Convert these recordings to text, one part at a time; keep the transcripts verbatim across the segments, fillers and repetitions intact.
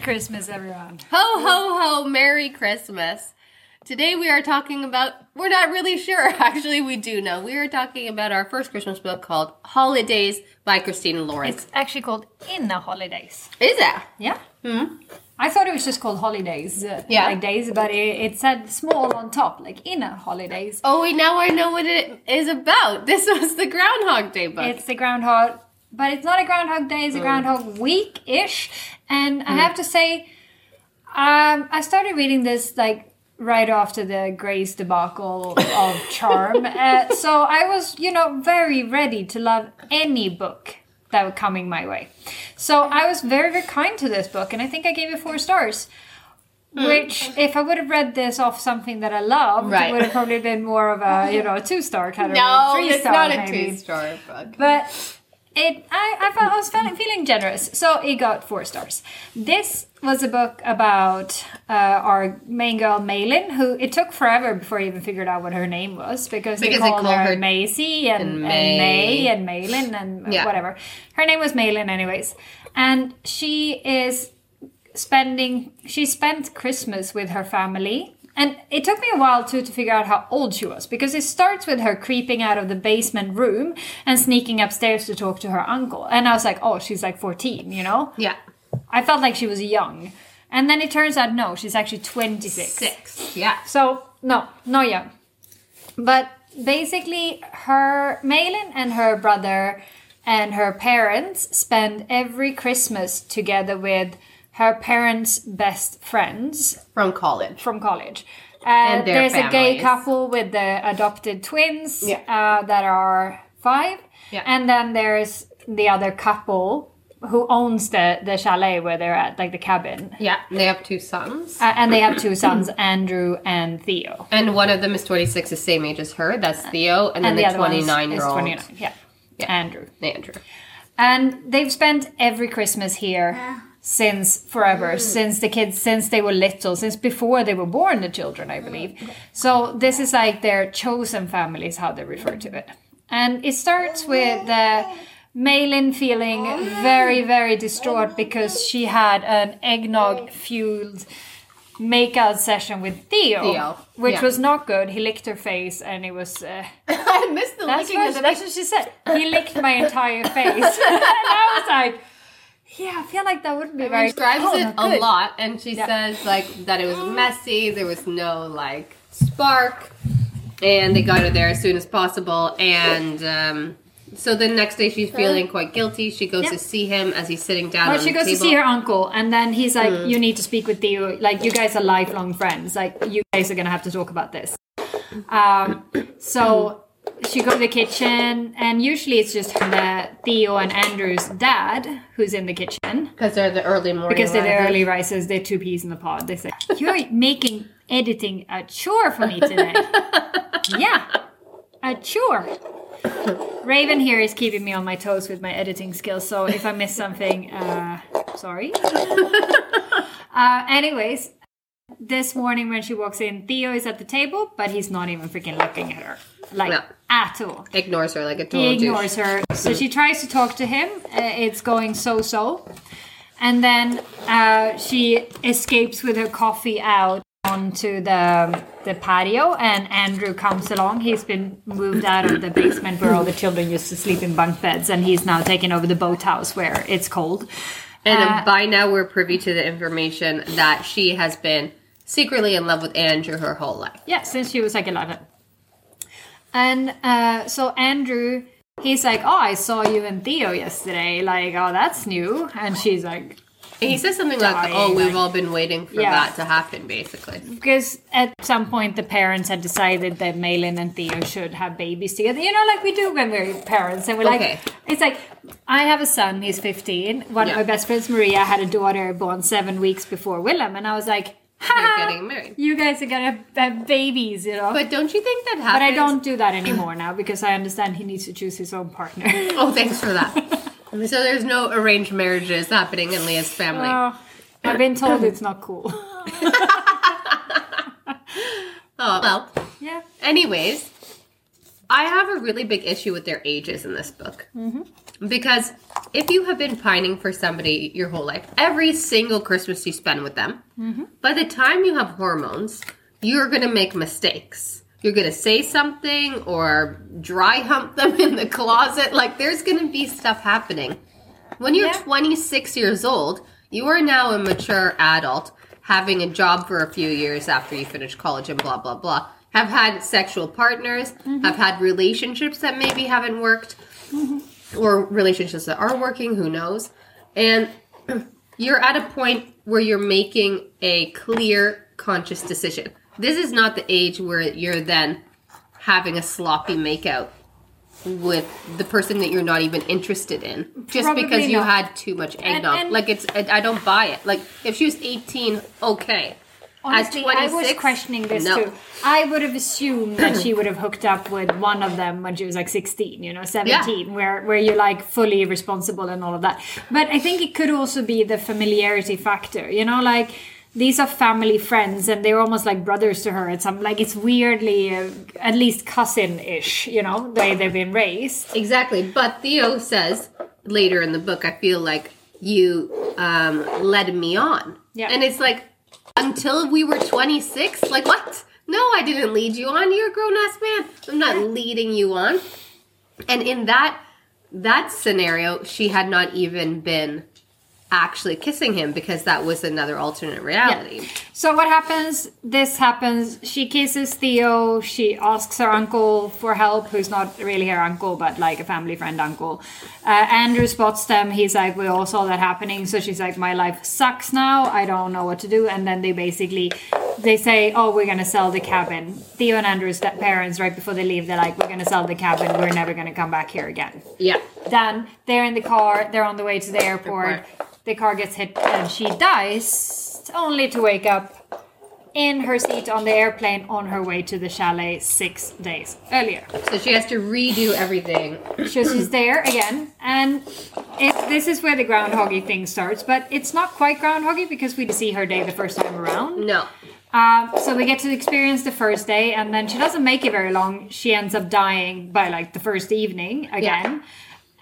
Christmas, everyone. Ho, ho, ho, Merry Christmas. Today we are talking about, we're not really sure, actually we do know. We are talking about our first Christmas book called Holidays by Christina Lauren. It's actually called Inner Holidays. Is it? Yeah. Mm-hmm. I thought it was just called Holidays, uh, yeah. like days, but it, it said small on top, like Inner Holidays. Oh, wait, now I know what it is about. This was the Groundhog Day book. It's the Groundhog, but it's not a Groundhog Day, it's a mm. Groundhog Week-ish. And mm. I have to say, um, I started reading this like right after the Grey's debacle of Charm. Uh, so I was, you know, very ready to love any book that were coming my way. So I was very, very kind to this book, and I think I gave it four stars. Which, if I would have read this off something that I loved, right. it would have probably been more of a, you know, a two-star kind of no, three it's star, not a maybe. two-star book. But it, I, I, felt, I was feeling, feeling generous, so it got four stars. This was a book about uh, our main girl, Maylin, who it took forever before I even figured out what her name was, because, because they called, they called her, her Maisie and, and, May. and May and Maylin and yeah. whatever. Her name was Maylin anyways. And she is spending, she spent Christmas with her family. And it took me a while, too, to figure out how old she was, because it starts with her creeping out of the basement room and sneaking upstairs to talk to her uncle. And I was like, oh, she's like fourteen, you know? Yeah. I felt like she was young. And then it turns out, no, she's actually twenty-six. Six. Yeah. So, no, not young. But basically, her, Maylin and her brother and her parents spend every Christmas together with her parents' best friends. From college. From college. Uh, and their There's families. A gay couple with the adopted twins yeah. uh, that are five. Yeah. And then there's the other couple who owns the, the chalet where they're at, like the cabin. Yeah, they have two sons. Uh, and they have two sons, Andrew and Theo. And one of them is twenty-six, the same age as her. That's Theo. And, and then the twenty-nine-year-old. The twenty-nine, yeah. yeah. Andrew. Andrew. And they've spent every Christmas here. Yeah. Since forever, mm. since the kids, since they were little, since before they were born, the children, I believe. So this is like their chosen family is how they refer to it. And it starts with uh, Maylin feeling very, very distraught because she had an eggnog-fueled makeout session with Theo, Theo. which yeah. was not good. He licked her face, and it was. Uh, I missed the that's licking. What, the that's what she said. He licked my entire face, and I was like. Yeah, I feel like that wouldn't be very... She describes oh, it a lot, and she yeah. says, like, that it was messy, there was no, like, spark, and they got her there as soon as possible, and um, so the next day she's feeling quite guilty. She goes yeah. to see him as he's sitting down well, on the table. She goes to see her uncle, and then he's like, mm. you need to speak with Theo. Like, you guys are lifelong friends. Like, you guys are going to have to talk about this. Um, so... She goes to the kitchen, and usually it's just the Theo and Andrew's dad who's in the kitchen. Because they're the early morning Because they're the early risers. They're two peas in the pod. They say, you're making editing a chore for me today. Yeah, a chore. Raven here is keeping me on my toes with my editing skills, so if I miss something, uh, sorry. uh, anyways, this morning when she walks in, Theo is at the table, but he's not even freaking looking at her. Like, no. at all. Ignores her like a total He ignores douche. her. So she tries to talk to him. Uh, it's going so-so. And then uh, she escapes with her coffee out onto the the patio. And Andrew comes along. He's been moved out of the basement where all the children used to sleep in bunk beds. And he's now taken over the boathouse where it's cold. And uh, by now we're privy to the information that she has been secretly in love with Andrew her whole life. Yeah, since she was like eleven. And uh, so Andrew, he's like, oh, I saw you and Theo yesterday. Like, oh, that's new. And she's like... And he says something dying. like, oh, we've all been waiting for yeah. that to happen, basically. Because at some point the parents had decided that Maylin and Theo should have babies together. You know, like we do when we're parents. And we're like, okay. It's like, I have a son, he's fifteen. One yeah. of my best friends, Maria, had a daughter born seven weeks before Willem. And I was like... They're getting married. You guys are gonna have babies, you know. But don't you think that happens? But I don't do that anymore now because I understand he needs to choose his own partner. Oh, thanks for that. So there's no arranged marriages happening in Leah's family. Uh, I've been told it's not cool. Oh, well. Yeah. Anyways, I have a really big issue with their ages in this book. Mm-hmm. Because If you have been pining for somebody your whole life, every single Christmas you spend with them, mm-hmm. by the time you have hormones, you're going to make mistakes. You're going to say something or dry hump them in the closet. Like, there's going to be stuff happening. When you're yeah. twenty-six years old, you are now a mature adult, having a job for a few years after you finish college and blah, blah, blah. Have had sexual partners, mm-hmm. have had relationships that maybe haven't worked, mm-hmm. or relationships that are working, who knows. And you're at a point where you're making a clear, conscious decision. This is not the age where you're then having a sloppy makeout with the person that you're not even interested in just Probably because not. you had too much eggnog. Like, it's, I don't buy it. Like, if she was eighteen, okay. Honestly, I was questioning this no. too. I would have assumed that she would have hooked up with one of them when she was like sixteen, you know, seventeen, yeah. where where you're like fully responsible and all of that. But I think it could also be the familiarity factor, you know, like these are family friends and they're almost like brothers to her. It's like it's weirdly uh, at least cousin-ish, you know, the way they've been raised. Exactly. But Theo says later in the book, I feel like you um, led me on. Yeah. And it's like, until we were twenty-six? Like, what? No, I didn't lead you on. You're a grown-ass man. I'm not leading you on. And in that that scenario, she had not even been actually kissing him because that was another alternate reality. Yeah. So what happens? This happens. She kisses Theo. She asks her uncle for help, who's not really her uncle, but like a family friend uncle. Uh, Andrew spots them. He's like, we all saw that happening. So she's like, my life sucks now. I don't know what to do. And then they basically, they say, oh, we're going to sell the cabin. Theo and Andrew's parents, right before they leave, they're like, we're going to sell the cabin. We're never going to come back here again. Yeah. Then they're in the car. They're on the way to the airport. The car gets hit and she dies, only to wake up in her seat on the airplane on her way to the chalet six days earlier. So she has to redo everything. So she's there again, and it, this is where the groundhoggy thing starts, but it's not quite groundhoggy because we see her day the first time around. No. Uh, so we get to experience the first day, and then she doesn't make it very long. She ends up dying by like the first evening again. Yeah.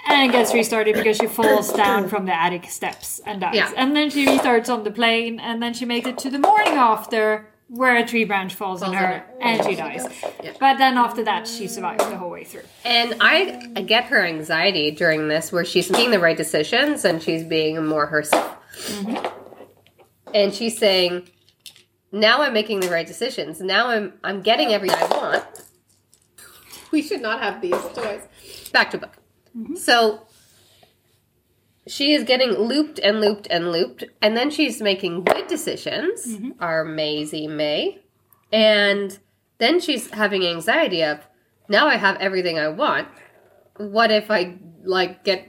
And it gets restarted because she falls down from the attic steps and dies. Yeah. And then she restarts on the plane, and then she makes it to the morning after, where a tree branch falls, falls on, her, on her, and she dies. Yeah. But then after that, she survives the whole way through. And I, I get her anxiety during this, where she's making the right decisions, and she's being more herself. Mm-hmm. And she's saying, now I'm making the right decisions. Now I'm I'm getting everything I want. We should not have these toys. Back to book. Mm-hmm. So she is getting looped and looped and looped, and then she's making good decisions, mm-hmm. our Maisie May, and then she's having anxiety of, now I have everything I want. What if I like get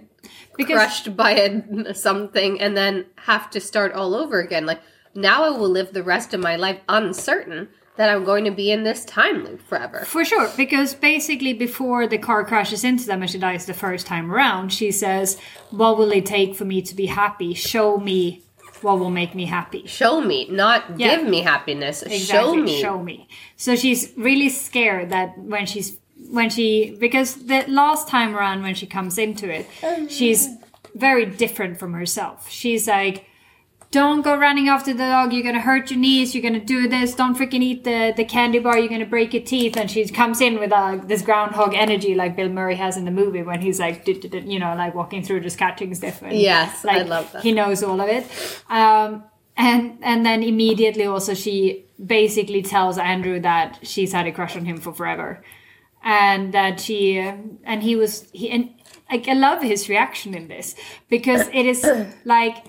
because- crushed by a, something and then have to start all over again? Like, now I will live the rest of my life uncertain that I'm going to be in this time loop forever. For sure, because basically before the car crashes into them and she dies the first time around, she says, what will it take for me to be happy? Show me what will make me happy. Show me, not yeah. give me happiness. Exactly. Show me. Show me. So she's really scared that when she's, when she, because the last time around when she comes into it, she's very different from herself. She's like, don't go running after the dog. You're going to hurt your knees. You're going to do this. Don't freaking eat the, the candy bar. You're going to break your teeth. And she comes in with uh, this groundhog energy like Bill Murray has in the movie when he's like, you know, like walking through just catching stuff. Yes, like, I love that. He knows all of it. Um, and and then immediately also she basically tells Andrew that she's had a crush on him for forever. And that she, and he was, he and like, I love his reaction in this because it is like,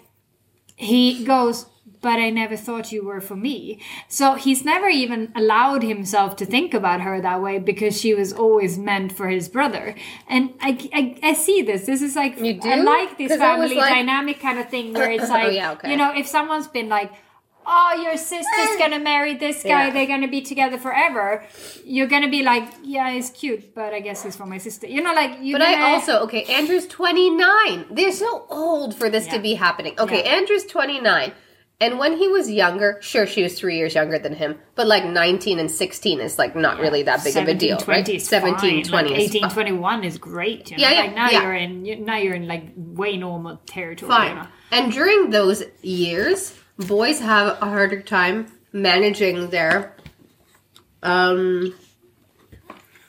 he goes, but I never thought you were for me. So he's never even allowed himself to think about her that way because she was always meant for his brother. And I, I, I see this. This is like, you do? I like this family like... dynamic kind of thing where it's like, oh, yeah, okay. you know, if someone's been like, oh, your sister's going to marry this guy. Yeah. They're going to be together forever. You're going to be like, yeah, he's cute, but I guess he's for my sister. You know, like... you. But gonna... I also... Okay, Andrew's twenty-nine. They're so old for this yeah. to be happening. Okay, yeah. Andrew's twenty-nine. And when he was younger, sure, she was three years younger than him, but like nineteen and sixteen is like not yeah. really that big of a deal, right? seventeen, twenty like eighteen, is twenty-one is great. You know? Yeah, yeah. Like now yeah. you're in now you're in like way normal territory. Fine. You know? And during those years, boys have a harder time managing their um,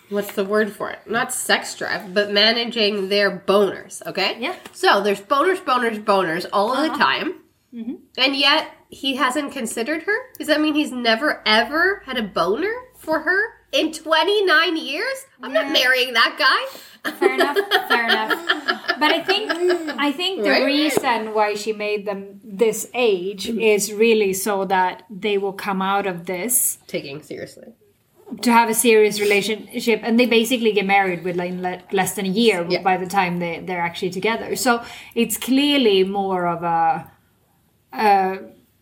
what's the word for it? Not sex drive, but managing their boners. Okay. Yeah. So there's boners, boners, boners all uh-huh. of the time. Mm-hmm. And yet, he hasn't considered her? Does that mean he's never, ever had a boner for her in twenty-nine years? I'm yeah. not marrying that guy. Fair enough, fair enough. But I think I think the right? reason why she made them this age is really so that they will come out of this taking seriously. To have a serious relationship, and they basically get married with like less than a year yeah. by the time they, they're actually together. So it's clearly more of a... Uh,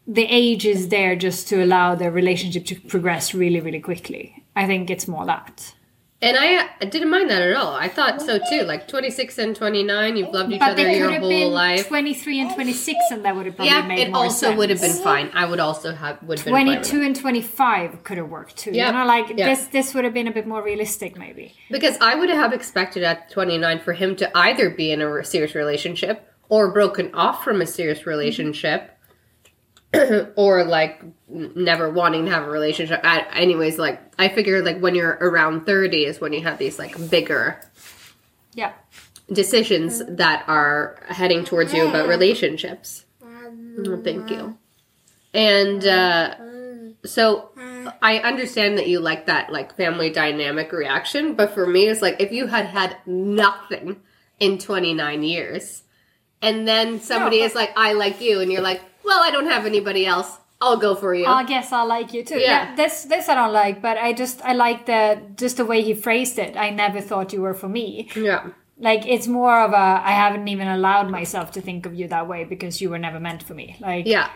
the age is there just to allow the relationship to progress really, really quickly. I think it's more that. And I, I didn't mind that at all. I thought so too. Like twenty-six and twenty-nine, you've loved each but other your whole been life. twenty-three and twenty-six, and that would have probably yeah, made it more also sense. Would have been fine. I would also have would have been twenty-two and twenty-five could have worked too. Yeah. You know, like yeah. this this would have been a bit more realistic maybe. Because I would have expected at twenty-nine for him to either be in a serious relationship or broken off from a serious relationship. Mm-hmm. or like never wanting to have a relationship. I, anyways, like I figure like when you're around thirty is when you have these like bigger yeah. decisions that are heading towards you about relationships. Oh, thank you. And uh, so I understand that you like that like family dynamic reaction, but for me it's like if you had had nothing in twenty-nine years and then somebody no. is like, I like you, and you're like, well, I don't have anybody else. I'll go for you. I guess I like you too. Yeah. yeah. This this I don't like, but I just I like the just the way he phrased it. I never thought you were for me. Yeah. Like it's more of a I haven't even allowed myself to think of you that way because you were never meant for me. Like yeah.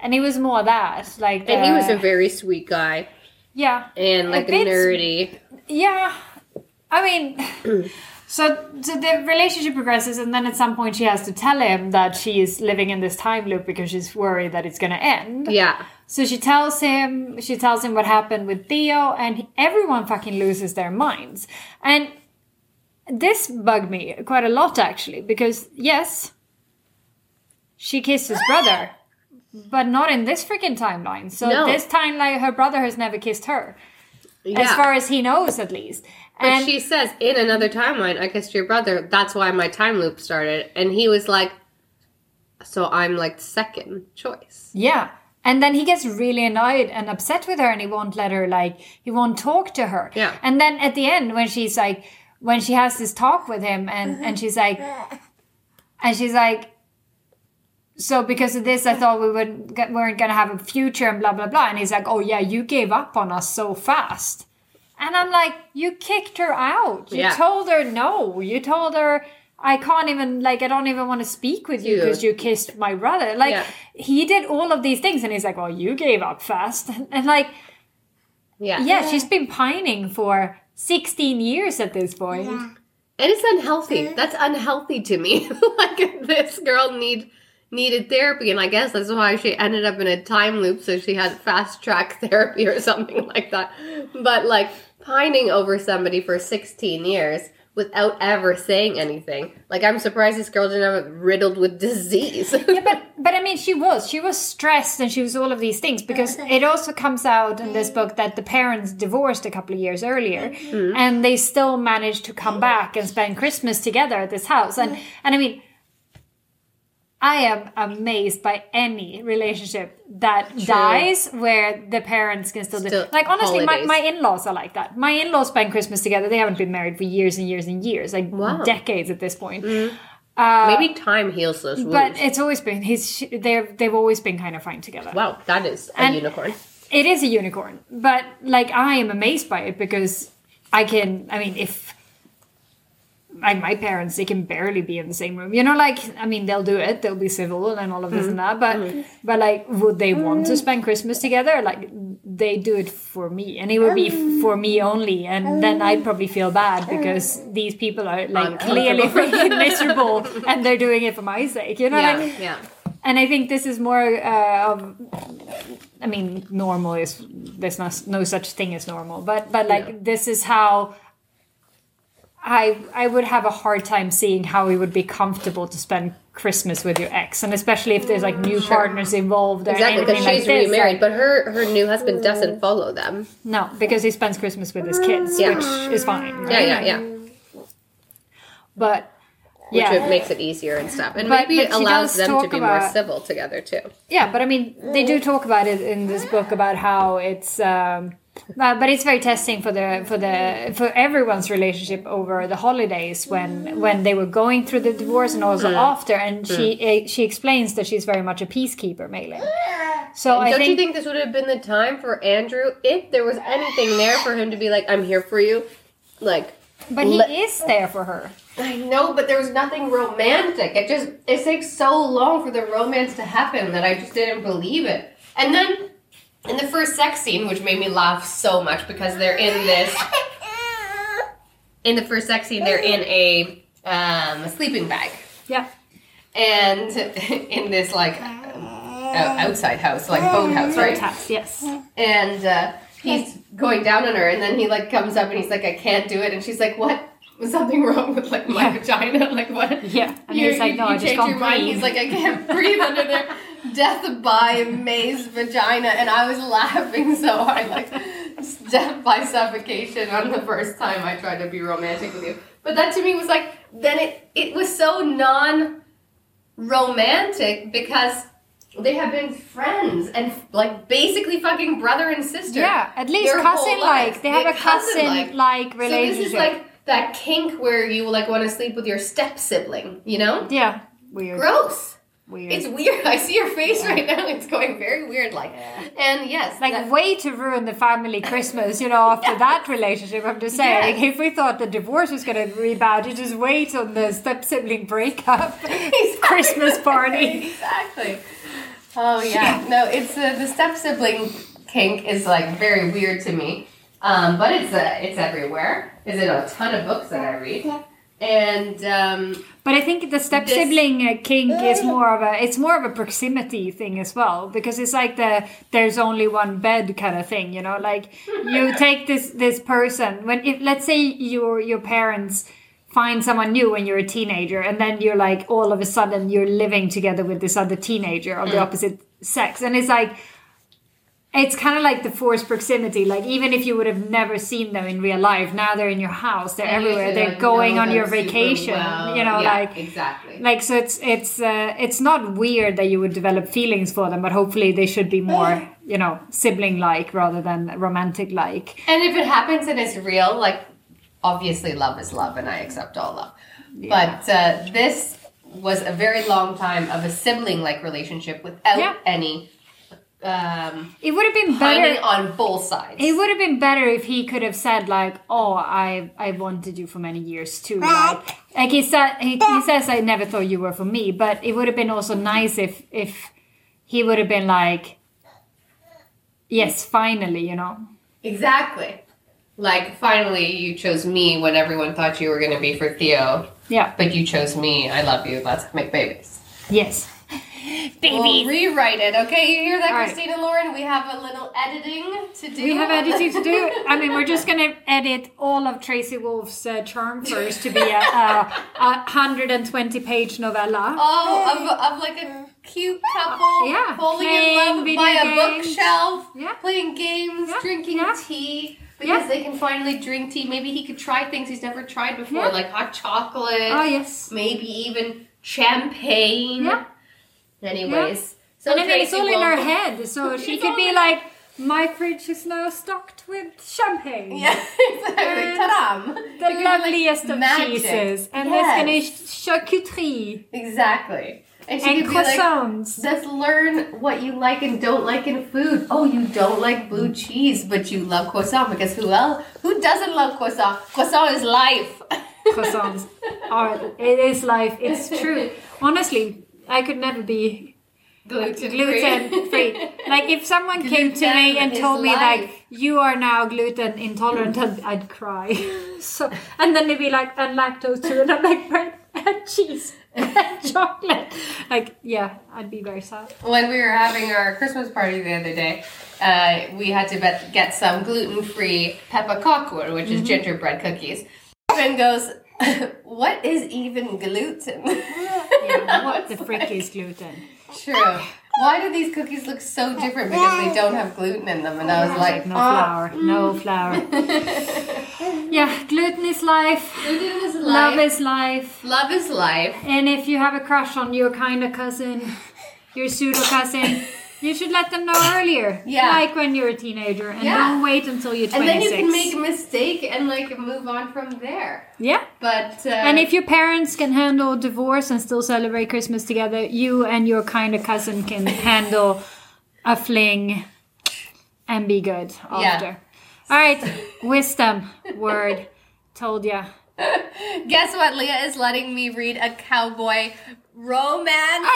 And it was more that like the, and he was a very sweet guy. Yeah. And like a, a nerdy. Yeah. I mean. So, so the relationship progresses, and then at some point she has to tell him that she is living in this time loop because she's worried that it's going to end. Yeah. So she tells him, she tells him what happened with Theo, and he, everyone fucking loses their minds. And this bugged me quite a lot, actually, because, yes, she kissed his brother, but not in this freaking timeline. So no. this timeline, her brother has never kissed her, yeah. as far as he knows, at least. But and she says, in another timeline, I kissed your brother. That's why my time loop started. And he was like, so I'm like second choice. Yeah. And then he gets really annoyed and upset with her, and he won't let her, like, he won't talk to her. Yeah. And then at the end, when she's like, when she has this talk with him, and, and she's like, and she's like, so because of this, I thought we wouldn't, weren't going to have a future and blah, blah, blah. And he's like, oh, yeah, you gave up on us so fast. And I'm like, you kicked her out. You yeah. told her no. You told her, I can't even, like, I don't even want to speak with you because you kissed my brother. Like, yeah. he did all of these things. And he's like, well, you gave up fast. And, and like, yeah. yeah, yeah, she's been pining for sixteen years at this point. Yeah. And it's unhealthy. That's unhealthy to me. Like, this girl need, needed therapy. And I guess that's why she ended up in a time loop. So she had fast track therapy or something like that. But, like... pining over somebody for sixteen years without ever saying anything. Like, I'm surprised this girl didn't have it riddled with disease. yeah, but, but I mean, she was. She was stressed and she was all of these things because it also comes out in this book that the parents divorced a couple of years earlier mm-hmm. and they still managed to come back and spend Christmas together at this house. And, and I mean, I am amazed by any relationship that True. dies where the parents can still, still do. Like, honestly, my, my in-laws are like that. My in-laws spend Christmas together. They haven't been married for years and years and years, like wow. decades at this point. Mm-hmm. Uh, Maybe time heals those wounds. But it's always been, his, they've always been kind of fine together. Wow, that is a and unicorn. It is a unicorn. But, like, I am amazed by it because I can, I mean, if... like my parents, they can barely be in the same room. You know, like, I mean, they'll do it. They'll be civil and all of this mm-hmm. and that. But, mm-hmm. but like, would they want to spend Christmas together? Like, they do it for me. And it would be f- for me only. And then I'd probably feel bad because these people are, like, clearly freaking miserable. And they're doing it for my sake. You know yeah, what I mean? Yeah. And I think this is more uh, of, I mean, normal is, there's no, no such thing as normal, but but like, yeah. This is how I I would have a hard time seeing how it would be comfortable to spend Christmas with your ex, and especially if there's like new sure. partners involved or exactly, anything like she's this, remarried, like, but her her new husband doesn't follow them. No, because he spends Christmas with his kids, yeah. which is fine. Right? Yeah, yeah, yeah. But yeah, which makes it easier and stuff, and but, maybe but it allows them to be about, more civil together too. Yeah, but I mean, they do talk about it in this book about how it's. Um, Uh, but it's very testing for the for the for everyone's relationship over the holidays when when they were going through the divorce and also mm. after. And mm. she uh, she explains that she's very much a peacekeeper, Maylin. So I don't think, you think this would have been the time for Andrew if there was anything there for him to be like, I'm here for you, like. But he le- is there for her. I know, but there was nothing romantic. It just it takes so long for the romance to happen that I just didn't believe it. And then. In the first sex scene, which made me laugh so much because they're in this... In the first sex scene, they're in a um, sleeping bag. Yeah. And in this, like, outside house, like boathouse, right? Boathouse, yes. And uh, he's going down on her, and then he, like, comes up and he's like, I can't do it. And she's like, what? Was something wrong with, like, my yeah. vagina? Like, what? Yeah. And You're, he's like, no, you I just can't your mind. He's like, I can't breathe under there. Death by May's vagina, and I was laughing so hard, like, death by suffocation on the first time I tried to be romantic with you. But that to me was like, then it, it was so non-romantic because they have been friends and, like, basically fucking brother and sister. Yeah, at least cousin-like. They have They're a cousin-like like relationship. So this is like that kink where you, like, want to sleep with your step-sibling, you know? Yeah. Weird. Gross. Weird. It's weird. I see your face yeah. right now. It's going very weird. Like, yeah. and yes, like that, way to ruin the family Christmas. You know, after yeah. that relationship, I'm just saying. Yeah. If we thought the divorce was going to rebound, you just wait on the step sibling breakup exactly. Christmas party. Exactly. Oh yeah. No, it's uh, the step sibling kink is like very weird to me. Um, but it's uh, it's everywhere. Is it a ton of books that I read? Yeah. And um, but I think the step sibling kink is more of a it's more of a proximity thing as well, because it's like the there's only one bed kind of thing, you know, like you take this this person when if let's say your your parents find someone new when you're a teenager, and then you're like all of a sudden you're living together with this other teenager of the opposite sex, and it's like. It's kind of like the forced proximity. Like, even if you would have never seen them in real life, now they're in your house. They're and everywhere. They're going on your vacation. Well. You know, yeah, like exactly. Like, so it's it's uh, it's not weird that you would develop feelings for them, but hopefully they should be more, you know, sibling-like rather than romantic-like. And if it happens and it's real, like, obviously love is love, and I accept all love. Yeah. But uh, this was a very long time of a sibling-like relationship without yeah. any. Um, it would have been better on both sides. It would have been better if he could have said like, "Oh, I I wanted you for many years too." Like, like he said, he, he says, "I never thought you were for me." But it would have been also nice if if he would have been like, "Yes, finally," you know. Exactly. Like, finally, you chose me when everyone thought you were going to be for Theo. Yeah. But you chose me. I love you. Let's make babies. Yes. Baby. We'll rewrite it, okay? You hear that, right. Christina Lauren? We have a little editing to do. We have editing to do. I mean, we're just going to edit all of Tracy Wolf's uh, charm first to be a, a, a one hundred twenty page novella. Oh, of, of like a cute couple yeah. falling Playing in love by games. A bookshelf, yeah. playing games, yeah. drinking yeah. tea. Because yeah. they can finally drink tea. Maybe he could try things he's never tried before, yeah. like hot chocolate. Oh, yes. Maybe even champagne. Yeah. Anyways, yeah. so and I mean, it's all in her head, so she could be like, "My fridge is now stocked with champagne." Yeah, exactly. Ta-da! The loveliest like, of cheeses, and yes. there's gonna charcuterie. Exactly. And, she and could croissants. Be like, let's learn what you like and don't like in food. Oh, you don't like blue cheese, but you love croissant because who else? Who doesn't love croissant? Croissant is life. Croissants are. It is life. It's true. Honestly. I could never be gluten free. free. Like, if someone gluten came to me and told me, life. like, you are now gluten intolerant, I'd, I'd cry. So, and then they'd be like, and lactose too, and I'm like, bread and cheese. chocolate. Like, yeah, I'd be very sad. When we were having our Christmas party the other day, uh, we had to bet- get some gluten-free Peppa Cockwood, which mm-hmm. is gingerbread cookies. And goes, what is even gluten? Yeah, what the frick like, is gluten? True. Why do these cookies look so different? Because they don't have gluten in them. And I was like, no oh. flour, no flour. Yeah, gluten is life. Gluten is life. Love is life. Love is life. And if you have a crush on your kind of cousin, your pseudo cousin, you should let them know earlier. Yeah. Like when you're a teenager. And yeah. don't wait until you're twenty-six. And then you can make a mistake and like move on from there. Yeah. But uh, and if your parents can handle divorce and still celebrate Christmas together, you and your kind of cousin can handle a fling and be good after. Yeah. All right. Wisdom word. Told ya. Guess what? Leah is letting me read a cowboy romance.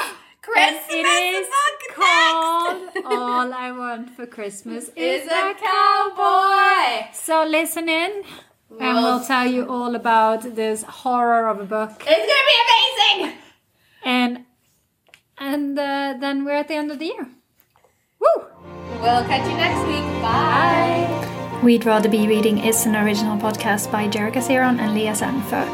Christmas and it is called All I Want for Christmas is a Cowboy. So listen in we'll and we'll tell you all about this horror of a book. It's going to be amazing. And and uh, then we're at the end of the year. Woo! We'll catch you next week. Bye. Bye. We'd Rather Be Reading is an original podcast by Jerrica Siron and Leah Sanford.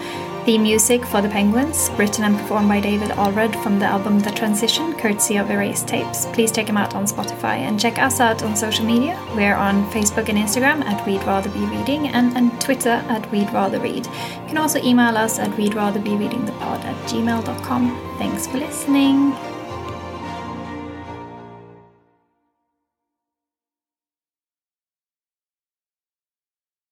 The music for The Penguins, written and performed by David Allred from the album The Transition, courtesy of Erased Tapes. Please check them out on Spotify and check us out on social media. We're on Facebook and Instagram at We'd Rather Be Reading and on Twitter at We'd Rather Read. You can also email us at We'd Rather Be Reading the Pod at gmail dot com. Thanks for listening.